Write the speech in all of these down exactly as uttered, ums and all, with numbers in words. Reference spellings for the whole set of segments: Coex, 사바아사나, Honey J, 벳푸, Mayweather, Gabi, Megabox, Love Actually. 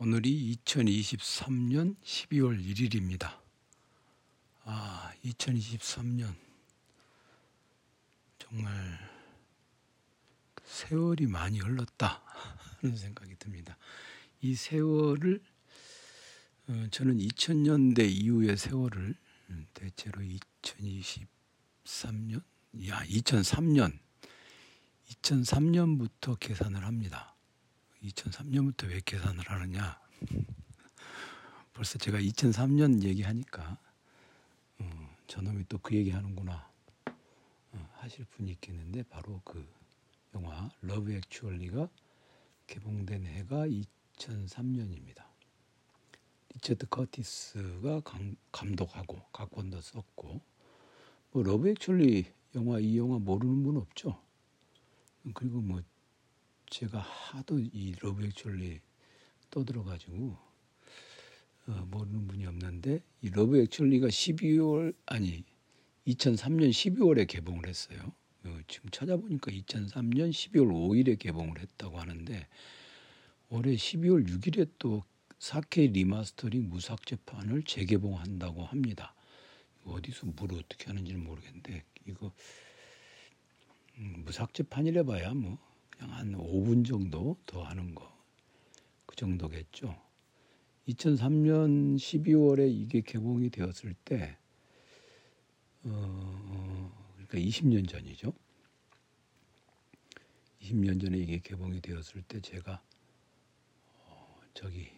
오늘이 이천이십삼년 십이월 일일입니다. 아, 이천이십삼년 정말 세월이 많이 흘렀다 하는 생각이 듭니다. 이 세월을 어, 저는 이천년대 이후의 세월을 대체로 이천이십삼년, 야 이천삼년, 이천삼년부터 계산을 합니다. 이천삼년부터 왜 계산을 하느냐? 벌써 제가 이천삼년 얘기하니까 어, 저놈이 또 그 얘기하는구나 어, 하실 분이 있겠는데, 바로 그 영화 Love Actually가 개봉된 해가 이천삼년입니다. 리처드 커티스가 감, 감독하고 각본도 썼고, 뭐 Love Actually 영화, 이 영화 모르는 분 없죠? 그리고 뭐 제가 하도 이 러브 액츄얼리 떠들어가지고 어, 모르는 분이 없는데, 이 러브 액츄얼리가 십이월 아니 이천삼년 십이월에 개봉을 했어요. 어, 지금 찾아보니까 이천삼년 십이월 오일에 개봉을 했다고 하는데, 올해 십이월 육일에 또 포케이 리마스터링 무삭 재판을 재개봉한다고 합니다. 어디서 뭘 어떻게 하는지는 모르겠는데, 이거 음, 무삭 재판이라 봐야 뭐 그냥 한 오분 정도 더 하는 거, 그 정도겠죠. 이천삼년 십이월에 이게 개봉이 되었을 때, 어, 그러니까 이십년 전이죠. 이십년 전에 이게 개봉이 되었을 때 제가 어, 저기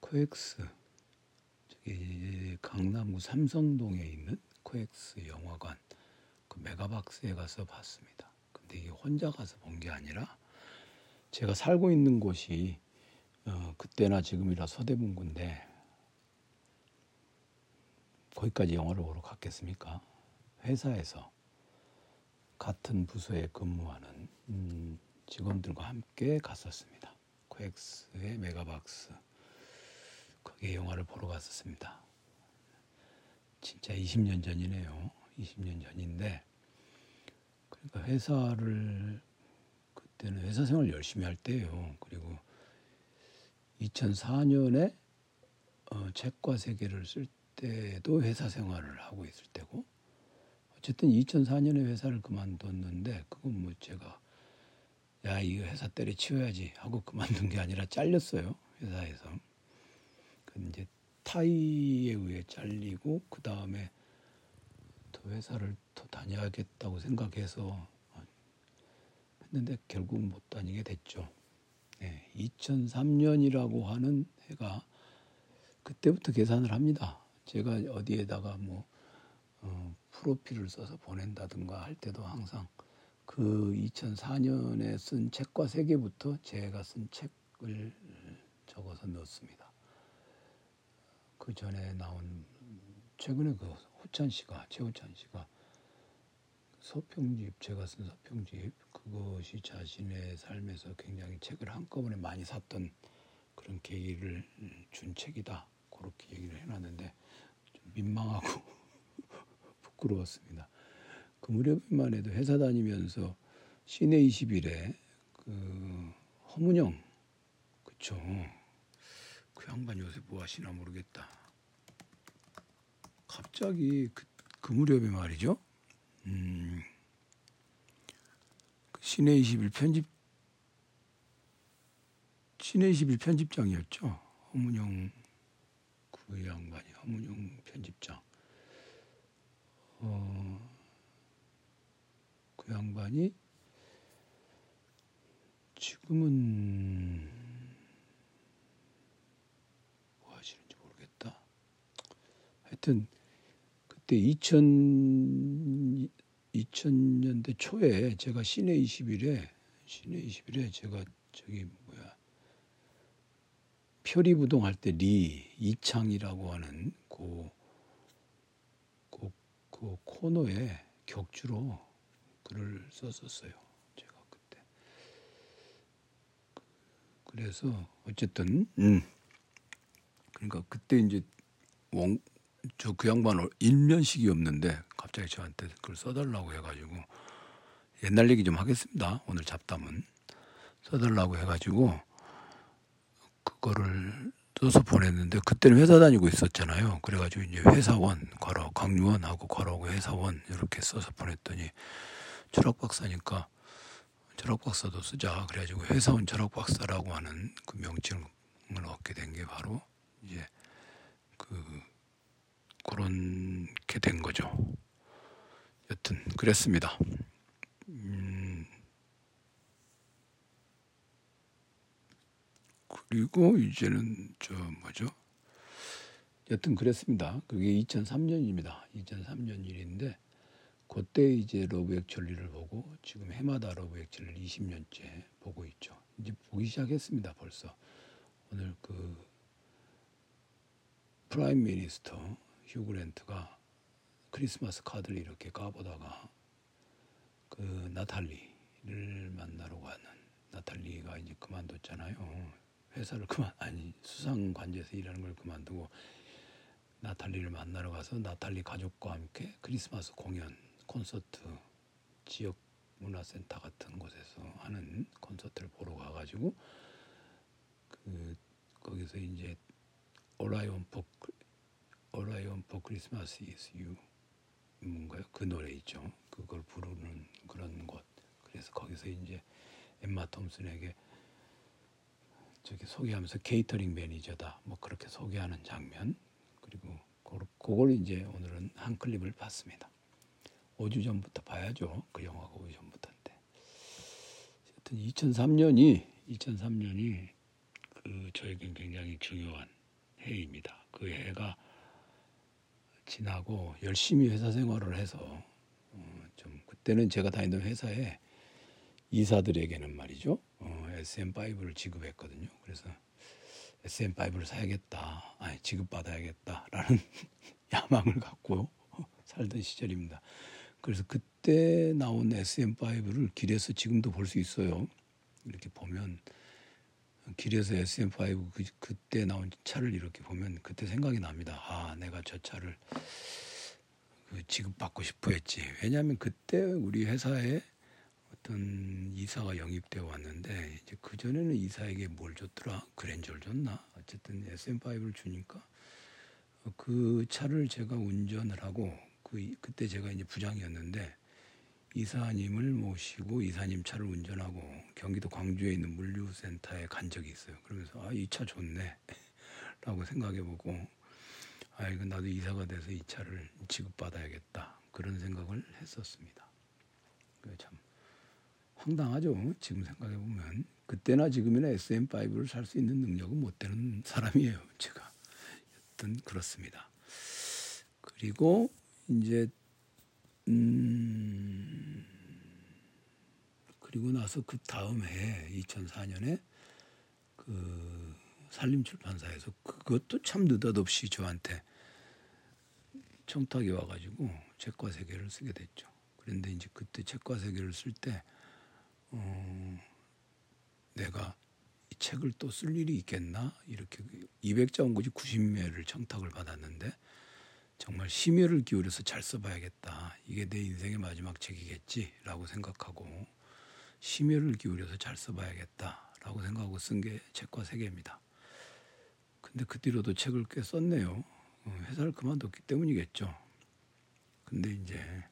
코엑스, 저기 강남구 삼성동에 있는 코엑스 영화관, 그 메가박스에 가서 봤습니다. 이게 혼자 가서 본 게 아니라, 제가 살고 있는 곳이 어, 그때나 지금이라 서대문구인데, 거기까지 영화를 보러 갔겠습니까? 회사에서 같은 부서에 근무하는 음, 직원들과 함께 갔었습니다. 코엑스의 메가박스, 거기에 영화를 보러 갔었습니다. 진짜 이십년 전이네요. 이십년 전인데, 그러니까 회사를, 그때는 회사 생활 열심히 할 때예요. 그리고 이천사년에 어, 책과 세계를 쓸 때도 회사 생활을 하고 있을 때고, 어쨌든 이천사년에 회사를 그만뒀는데, 그건 뭐 제가 야, 이 회사 때려치워야지 하고 그만둔 게 아니라 잘렸어요, 회사에서. 근데 이제 타이에 의해 잘리고, 그 다음에 회사를 더 다녀야겠다고 생각해서 했는데 결국 못 다니게 됐죠. 네, 이천삼년이라고 하는 해가 그때부터 계산을 합니다. 제가 어디에다가 뭐 어, 프로필을 써서 보낸다든가 할 때도 항상 그 이천사년에 쓴 책과 세계부터 제가 쓴 책을 적어서 넣습니다. 그 전에 나온, 최근에 그 호찬 씨가, 최호찬 씨가 서평집, 제가 쓴 서평집, 그것이 자신의 삶에서 굉장히 책을 한꺼번에 많이 샀던 그런 계기를 준 책이다, 그렇게 얘기를 해놨는데 좀 민망하고 부끄러웠습니다. 그 무렵만 해도 회사 다니면서 시내 이십일에 그 허문영, 그쵸, 그 양반 요새 뭐 하시나 모르겠다. 갑자기 그, 그 무렵에 말이죠. 음, 그 시내 이십일 편집, 시내 이십일 편집장이었죠. 허문영, 그 양반이 허문영 편집장. 어, 그 양반이 지금은 뭐 하시는지 모르겠다. 하여튼 그때 이천, 이천년대 초에 제가 시내 이십일에, 시내 이십일에 제가 저기 뭐야, 표리부동 할 때 리, 이창이라고 하는 그, 그, 그 코너에 격주로 글을 썼었어요, 제가 그때. 그래서 어쨌든, 음. 그러니까 그때 이제 원, 저 그 양반 일면식이 없는데 갑자기 저한테 그걸 써달라고 해가지고, 옛날 얘기 좀 하겠습니다, 오늘 잡담은. 써달라고 해가지고 그 거를 써서 보냈는데 그때는 회사 다니고 있었잖아요. 그래가지고 이제 회사원, 걸어, 강유원하고 걸어고 회사원 이렇게 써서 보냈더니 철학박사니까 철학박사도 쓰자. 그래가지고 회사원 철학박사라고 하는 그 명칭을 얻게 된 게 바로 이제 그 그렇게 된 거죠. 여튼 그랬습니다. 음, 그리고 이제는 저 뭐죠? 여튼 그랬습니다. 그게 이천삼 년입니다. 이천삼 년 일인데 그때 이제 러브 액츄얼리를 보고 지금 해마다 러브 액츄얼리를 이십 년째 보고 있죠. 이제 보기 시작했습니다. 벌써 오늘 그 프라임 미니스터 휴그랜트가 크리스마스 카드를 이렇게 까보다가 그 나탈리를 만나러 가는, 나탈리가 이제 그만뒀잖아요. 회사를 그만, 아니 수상관제에서 일하는 걸 그만두고 나탈리를 만나러 가서 나탈리 가족과 함께 크리스마스 공연, 콘서트, 지역 문화센터 같은 곳에서 하는 콘서트를 보러 가가지고 그 거기서 이제 All I Want for, All I Want for Christmas is You 뭔가요? 그 노래 있죠. 그걸 부르는 그런 곳. 그래서 거기서 이제 엠마 톰슨에게 저기 소개하면서 케이터링 매니저다 뭐 그렇게 소개하는 장면. 그리고 그걸 이제 오늘은 한 클립을 봤습니다. 오 주 전부터 봐야죠. 그 영화가 오 주 전부터인데. 하여튼 이천삼 년이 이천삼 년이 그 저에겐 굉장히 중요한 해입니다. 그 해가 지나고 열심히 회사 생활을 해서 어 좀 그때는 제가 다니던 회사에 이사들에게는 말이죠. 어 에스엠 파이브를 지급했거든요. 그래서 에스엠 파이브를 사야겠다. 아니 지급받아야겠다라는 야망을 갖고 살던 시절입니다. 그래서 그때 나온 에스엠 파이브를 길에서 지금도 볼 수 있어요. 이렇게 보면 길에서 에스엠 파이브 그, 그때 나온 차를 이렇게 보면 그때 생각이 납니다. 아, 내가 저 차를 그 지급받고 싶어 했지. 왜냐하면 그때 우리 회사에 어떤 이사가 영입되어 왔는데 이제 그전에는 이사에게 뭘 줬더라? 그랜저를 줬나? 어쨌든 에스엠 파이브를 주니까 그 차를 제가 운전을 하고 그, 그때 제가 이제 부장이었는데 이사님을 모시고 이사님 차를 운전하고 경기도 광주에 있는 물류센터에 간 적이 있어요. 그러면서 아, 이 차 좋네 라고 생각해보고 아, 이거 나도 이사가 돼서 이 차를 지급받아야겠다 그런 생각을 했었습니다. 참 황당하죠. 지금 생각해보면 그때나 지금이나 에스엠 파이브를 살 수 있는 능력은 못 되는 사람이에요. 제가 여튼 그렇습니다. 그리고 이제 음, 그리고 나서 그 다음 해에 이천사 년에 그 산림출판사에서 그것도 참 느닷없이 저한테 청탁이 와가지고 책과 세계를 쓰게 됐죠. 그런데 이제 그때 책과 세계를 쓸 때 어, 내가 이 책을 또 쓸 일이 있겠나 이렇게 이백 자 온 거지 구십 매를 청탁을 받았는데 정말 심혈을 기울여서 잘 써봐야겠다. 이게 내 인생의 마지막 책이겠지라고 생각하고 심혈을 기울여서 잘 써봐야겠다라고 생각하고 쓴 게 책과 세계입니다. 근데 그 뒤로도 책을 꽤 썼네요. 회사를 그만뒀기 때문이겠죠. 근데 이제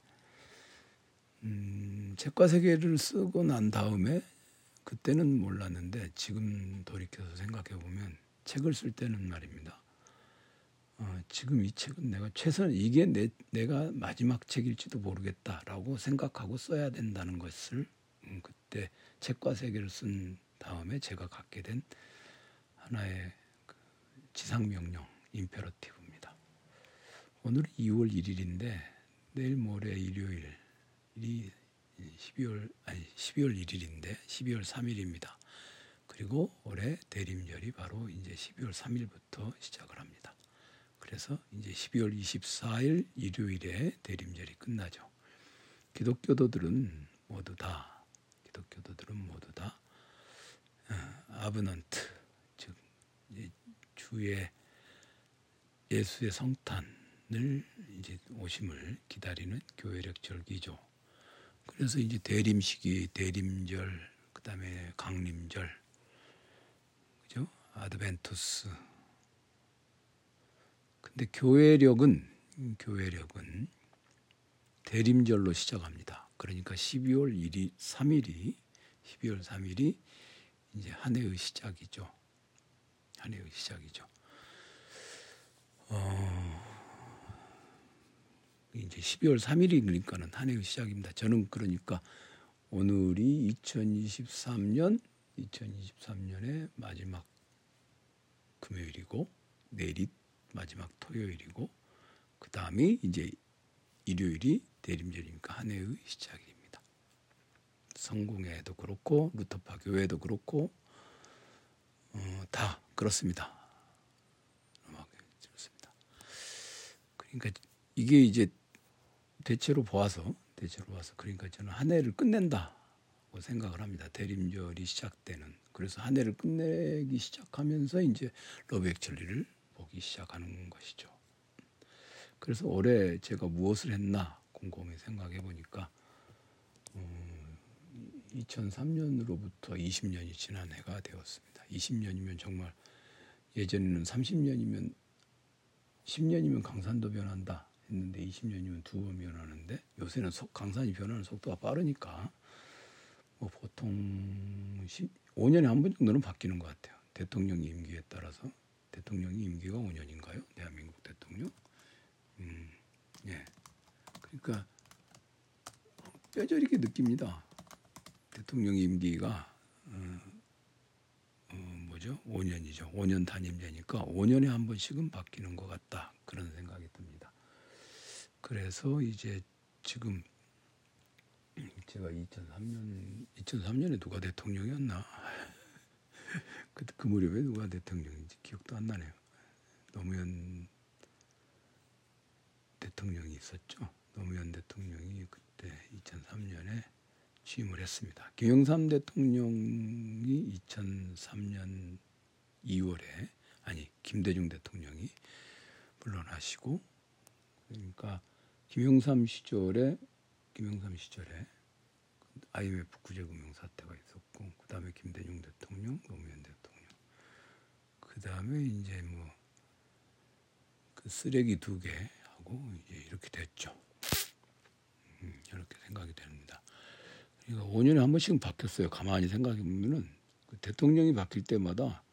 음, 책과 세계를 쓰고 난 다음에 그때는 몰랐는데 지금 돌이켜서 생각해보면 책을 쓸 때는 말입니다. 어, 지금 이 책은 내가 최선을 이게 내, 내가 마지막 책일지도 모르겠다라고 생각하고 써야 된다는 것을 음, 그때 책과 세계를 쓴 다음에 제가 갖게 된 하나의 그 지상명령, 임페러티브입니다. 오늘은 이월 일일인데 내일 모레 일요일이 십이월 아니 십이월 일일인데 십이월 삼일입니다. 그리고 올해 대림절이 바로 이제 십이월 삼일부터 시작을 합니다. 그래서 이제 십이월 이십사일 일요일에 대림절이 끝나죠. 기독교도들은 모두 다, 기독교도들은 모두 다 아브넌트, 즉 주의 예수의 성탄을 이제 오심을 기다리는 교회력 절기죠. 그래서 이제 대림 시기, 대림절, 그다음에 강림절, 그죠? 아드벤토스. 근데 교회력은 교회력은 대림절로 시작합니다. 그러니까 십이월 삼일이 십이월 삼일이 이제 한 해의 시작이죠. 한 해의 시작이죠. 어 이제 십이월 삼일이 그러니까는 한 해의 시작입니다. 저는 그러니까 오늘이 이천이십삼 년 이천이십삼 년의 마지막 금요일이고 내일이 마지막 토요일이고 그 다음이 이제 일요일이 대림절이니까 한 해의 시작입니다. 성공회도 그렇고 루터파 교회도 그렇고 어, 다 그렇습니다. 그렇습니다. 그러니까 이게 이제 대체로 보아서 대체로 보아서 그러니까 저는 한 해를 끝낸다고 생각을 합니다. 대림절이 시작되는 그래서 한 해를 끝내기 시작하면서 이제 러브 액츄얼리를 보기 시작하는 것이죠. 그래서 올해 제가 무엇을 했나 곰곰이 생각해 보니까 음, 이천삼 년으로부터 이십 년이 지난 해가 되었습니다. 이십 년이면 정말 예전에는 삼십 년이면 십 년이면 강산도 변한다 했는데 이십 년이면 두 번 변하는데 요새는 강산이 변하는 속도가 빠르니까 뭐 보통 오 년에 한 번 정도는 바뀌는 것 같아요. 대통령 임기에 따라서 대통령 임기가 오 년인가요? 대한민국 대통령? 음, 예. 그러니까 뼈저리게 느낍니다. 대통령 임기가 어, 어, 뭐죠? 오 년이죠. 오 년 단임제니까 오 년에 한 번씩은 바뀌는 것 같다. 그런 생각이 듭니다. 그래서 이제 지금 제가 이천삼 년, 이천삼 년에 누가 대통령이었나? 그, 그 무렵에 누가 대통령인지 기억도 안 나네요. 노무현 대통령이 있었죠. 노무현 대통령이 그때 이천삼 년에 취임을 했습니다. 김영삼 대통령이 이천삼 년 이월에 아니 김대중 대통령이 물러나시고 그러니까 김영삼 시절에 김영삼 시절에 아이엠에프 구제금융 사태가 있었고 그 다음에 김대중 대통령, 노무현 대통령 그 다음에 이제 뭐 그 쓰레기 두 개 이제 이렇게 됐죠. 음, 이렇게 생각이 됩니다. 그러니까 오 년에 한 번씩은 바뀌었어요. 가만히 생각해 보면은 그 대통령이 바뀔 때마다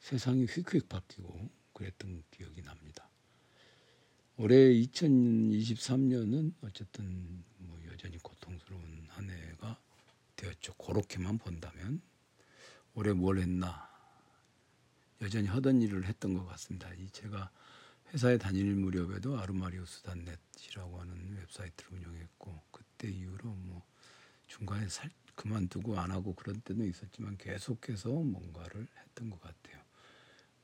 세상이 휙휙 바뀌고 그랬던 기억이 납니다. 올해 이천이십삼 년은 어쨌든 뭐 여전히 고통스러운 한 해가 되었죠. 그렇게만 본다면 올해 뭘 했나 여전히 하던 일을 했던 것 같습니다. 이 제가 회사에 다닐 무렵에도 아르마리우스 닷 넷이라고 하는 웹사이트를 운영했고 그때 이후로 뭐 중간에 살 그만두고 안 하고 그런 때도 있었지만 계속해서 뭔가를 했던 것 같아요.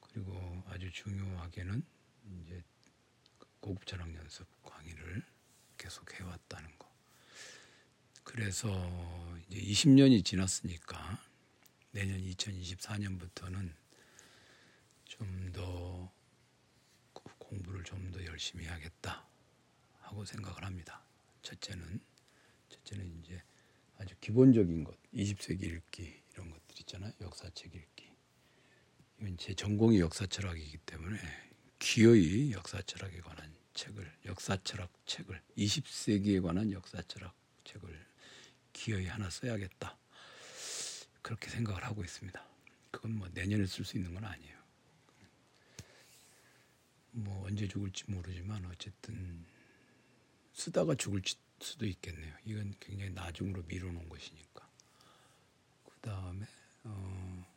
그리고 아주 중요하게는 이제 고급 전학 연습 강의를 계속 해왔다는 거. 그래서 이제 이십 년이 지났으니까 내년 이천이십사 년부터는 좀 더 공부를 좀 더 열심히 해야겠다 하고 생각을 합니다. 첫째는 첫째는 이제 아주 기본적인 것, 이십 세기 읽기 이런 것들 있잖아요. 역사책 읽기. 이건 제 전공이 역사철학이기 때문에 기어이 역사철학에 관한 책을, 역사철학 책을, 이십 세기에 관한 역사철학 책을 기어이 하나 써야겠다. 그렇게 생각을 하고 있습니다. 그건 뭐 내년에 쓸 수 있는 건 아니에요. 뭐 언제 죽을지 모르지만 어쨌든 쓰다가 죽을 수도 있겠네요. 이건 굉장히 나중으로 미뤄놓은 것이니까. 그다음에 어,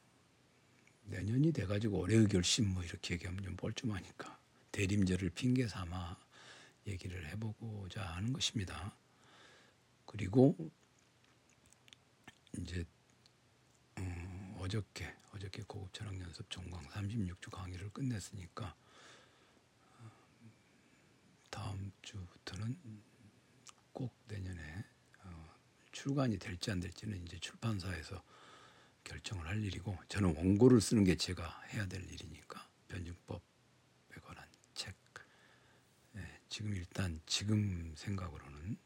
내년이 돼가지고 올해의 결심 뭐 이렇게 얘기하면 좀 뻘쭘하니까 대림절을 핑계 삼아 얘기를 해보고자 하는 것입니다. 그리고 이제 어, 어저께 어저께 고급 철학 연습 종강 삼십육 주 강의를 끝냈으니까 다음 주부터는 꼭 내년에 어, 출간이 될지 안 될지는 이제 출판사에서 결정을 할 일이고 저는 원고를 쓰는 게 제가 해야 될 일이니까 변증법에 관한 책 예, 지금 일단 지금 생각으로는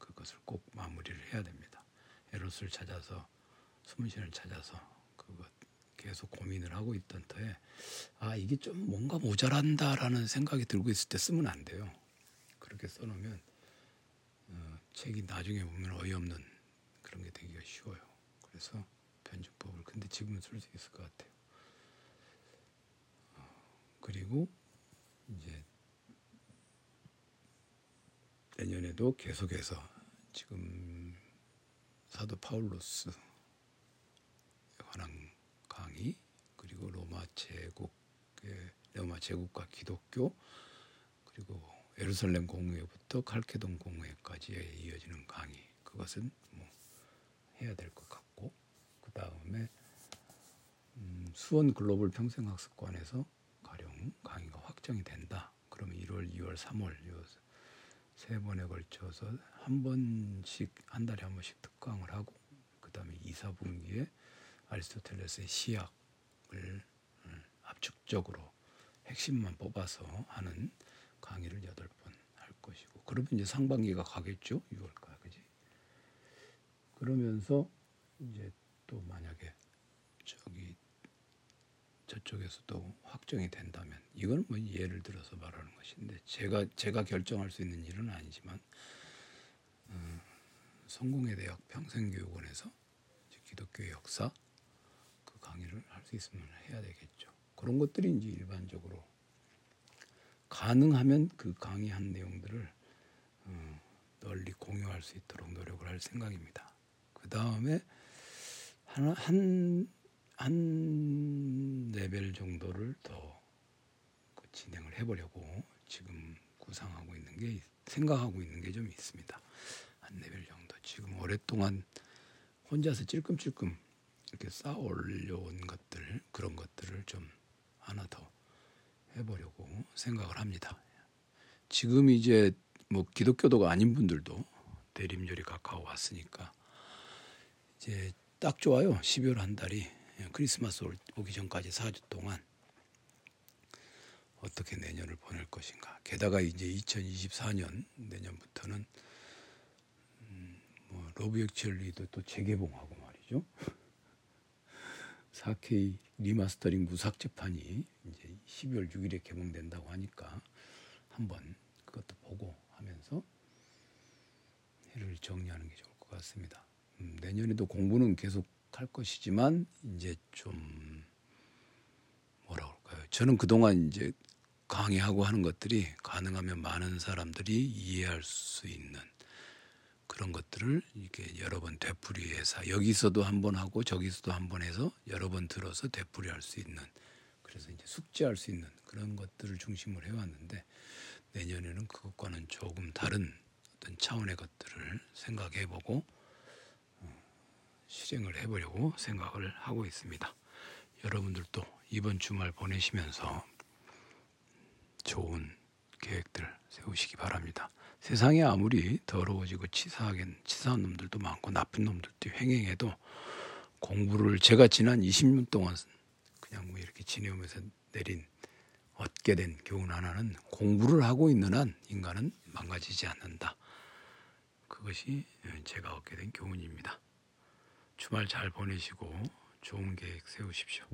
그것을 꼭 마무리를 해야 됩니다. 에로스를 찾아서 숨은 신을 찾아서 그것 계속 고민을 하고 있던 터에 아 이게 좀 뭔가 모자란다라는 생각이 들고 있을 때 쓰면 안 돼요. 그렇게 써놓으면 어, 책이 나중에 보면 어이없는 그런 게 되기가 쉬워요. 그래서 편집법을 근데 지금은 쓸 수 있을 것 같아요. 어, 그리고 이제 내년에도 계속해서 지금 사도 파울로스에 관한 강의 그리고 로마 제국의 로마 제국과 기독교 그리고 예루살렘 공회부터 칼케돈 공회까지에 이어지는 강의 그것은 뭐 해야 될 것 같고 그 다음에 음, 수원 글로벌 평생학습관에서 가령 강의가 확정이 된다. 그러면 일월, 이월, 삼월 요 세 번에 걸쳐서 한 번씩 한 달에 한 번씩 특강을 하고 그 다음에 이, 사분기에 아리스토텔레스의 시학을 압축적으로 핵심만 뽑아서 하는 강의를 여덟 번 할 것이고 그러면 이제 상반기가 가겠죠. 유월까지 그지? 그러면서 이제 또 만약에 저기 저쪽에서도 확정이 된다면 이건 뭐 예를 들어서 말하는 것인데 제가 제가 결정할 수 있는 일은 아니지만 어, 성공회 대학 평생교육원에서 기독교의 역사 그 강의를 할 수 있으면 해야 되겠죠. 그런 것들이 이제 일반적으로 가능하면 그 강의한 내용들을 어, 널리 공유할 수 있도록 노력을 할 생각입니다. 그 다음에 하나 한 한 레벨 정도를 더 진행을 해보려고 지금 구상하고 있는 게 생각하고 있는 게 좀 있습니다. 한 레벨 정도 지금 오랫동안 혼자서 찔끔찔끔 이렇게 쌓아 올려온 것들 그런 것들을 좀 하나 더 해보려고 생각을 합니다. 지금 이제 뭐 기독교도가 아닌 분들도 대림절이 가까워 왔으니까 이제 딱 좋아요. 십이월 한 달이 크리스마스 오기 전까지 사 주 동안 어떻게 내년을 보낼 것인가. 게다가 이제 이천이십사 년 내년부터는 음, 뭐 러브 액츄얼리도 또 재개봉하고 말이죠. 사 케이 리마스터링 무삭제판이 이제 십이월 육일에 개봉된다고 하니까 한번 그것도 보고 하면서 해를 정리하는 게 좋을 것 같습니다. 음, 내년에도 공부는 계속 할 것이지만 이제 좀 뭐라 그럴까요? 저는 그동안 이제 강의하고 하는 것들이 가능하면 많은 사람들이 이해할 수 있는 그런 것들을 이렇게 여러 번 되풀이해서 여기서도 한 번 하고 저기서도 한 번 해서 여러 번 들어서 되풀이할 수 있는 그래서 이제 숙지할 수 있는 그런 것들을 중심으로 해왔는데 내년에는 그것과는 조금 다른 어떤 차원의 것들을 생각해보고 실행을 해보려고 생각을 하고 있습니다. 여러분들도 이번 주말 보내시면서 좋은 계획들 세우시기 바랍니다. 세상이 아무리 더러워지고 치사하긴 치사한 놈들도 많고 나쁜 놈들도 횡행해도 공부를 제가 지난 이십 년 동안 그냥 뭐 이렇게 지내오면서 내린 얻게 된 교훈 하나는 공부를 하고 있는 한 인간은 망가지지 않는다. 그것이 제가 얻게 된 교훈입니다. 주말 잘 보내시고 좋은 계획 세우십시오.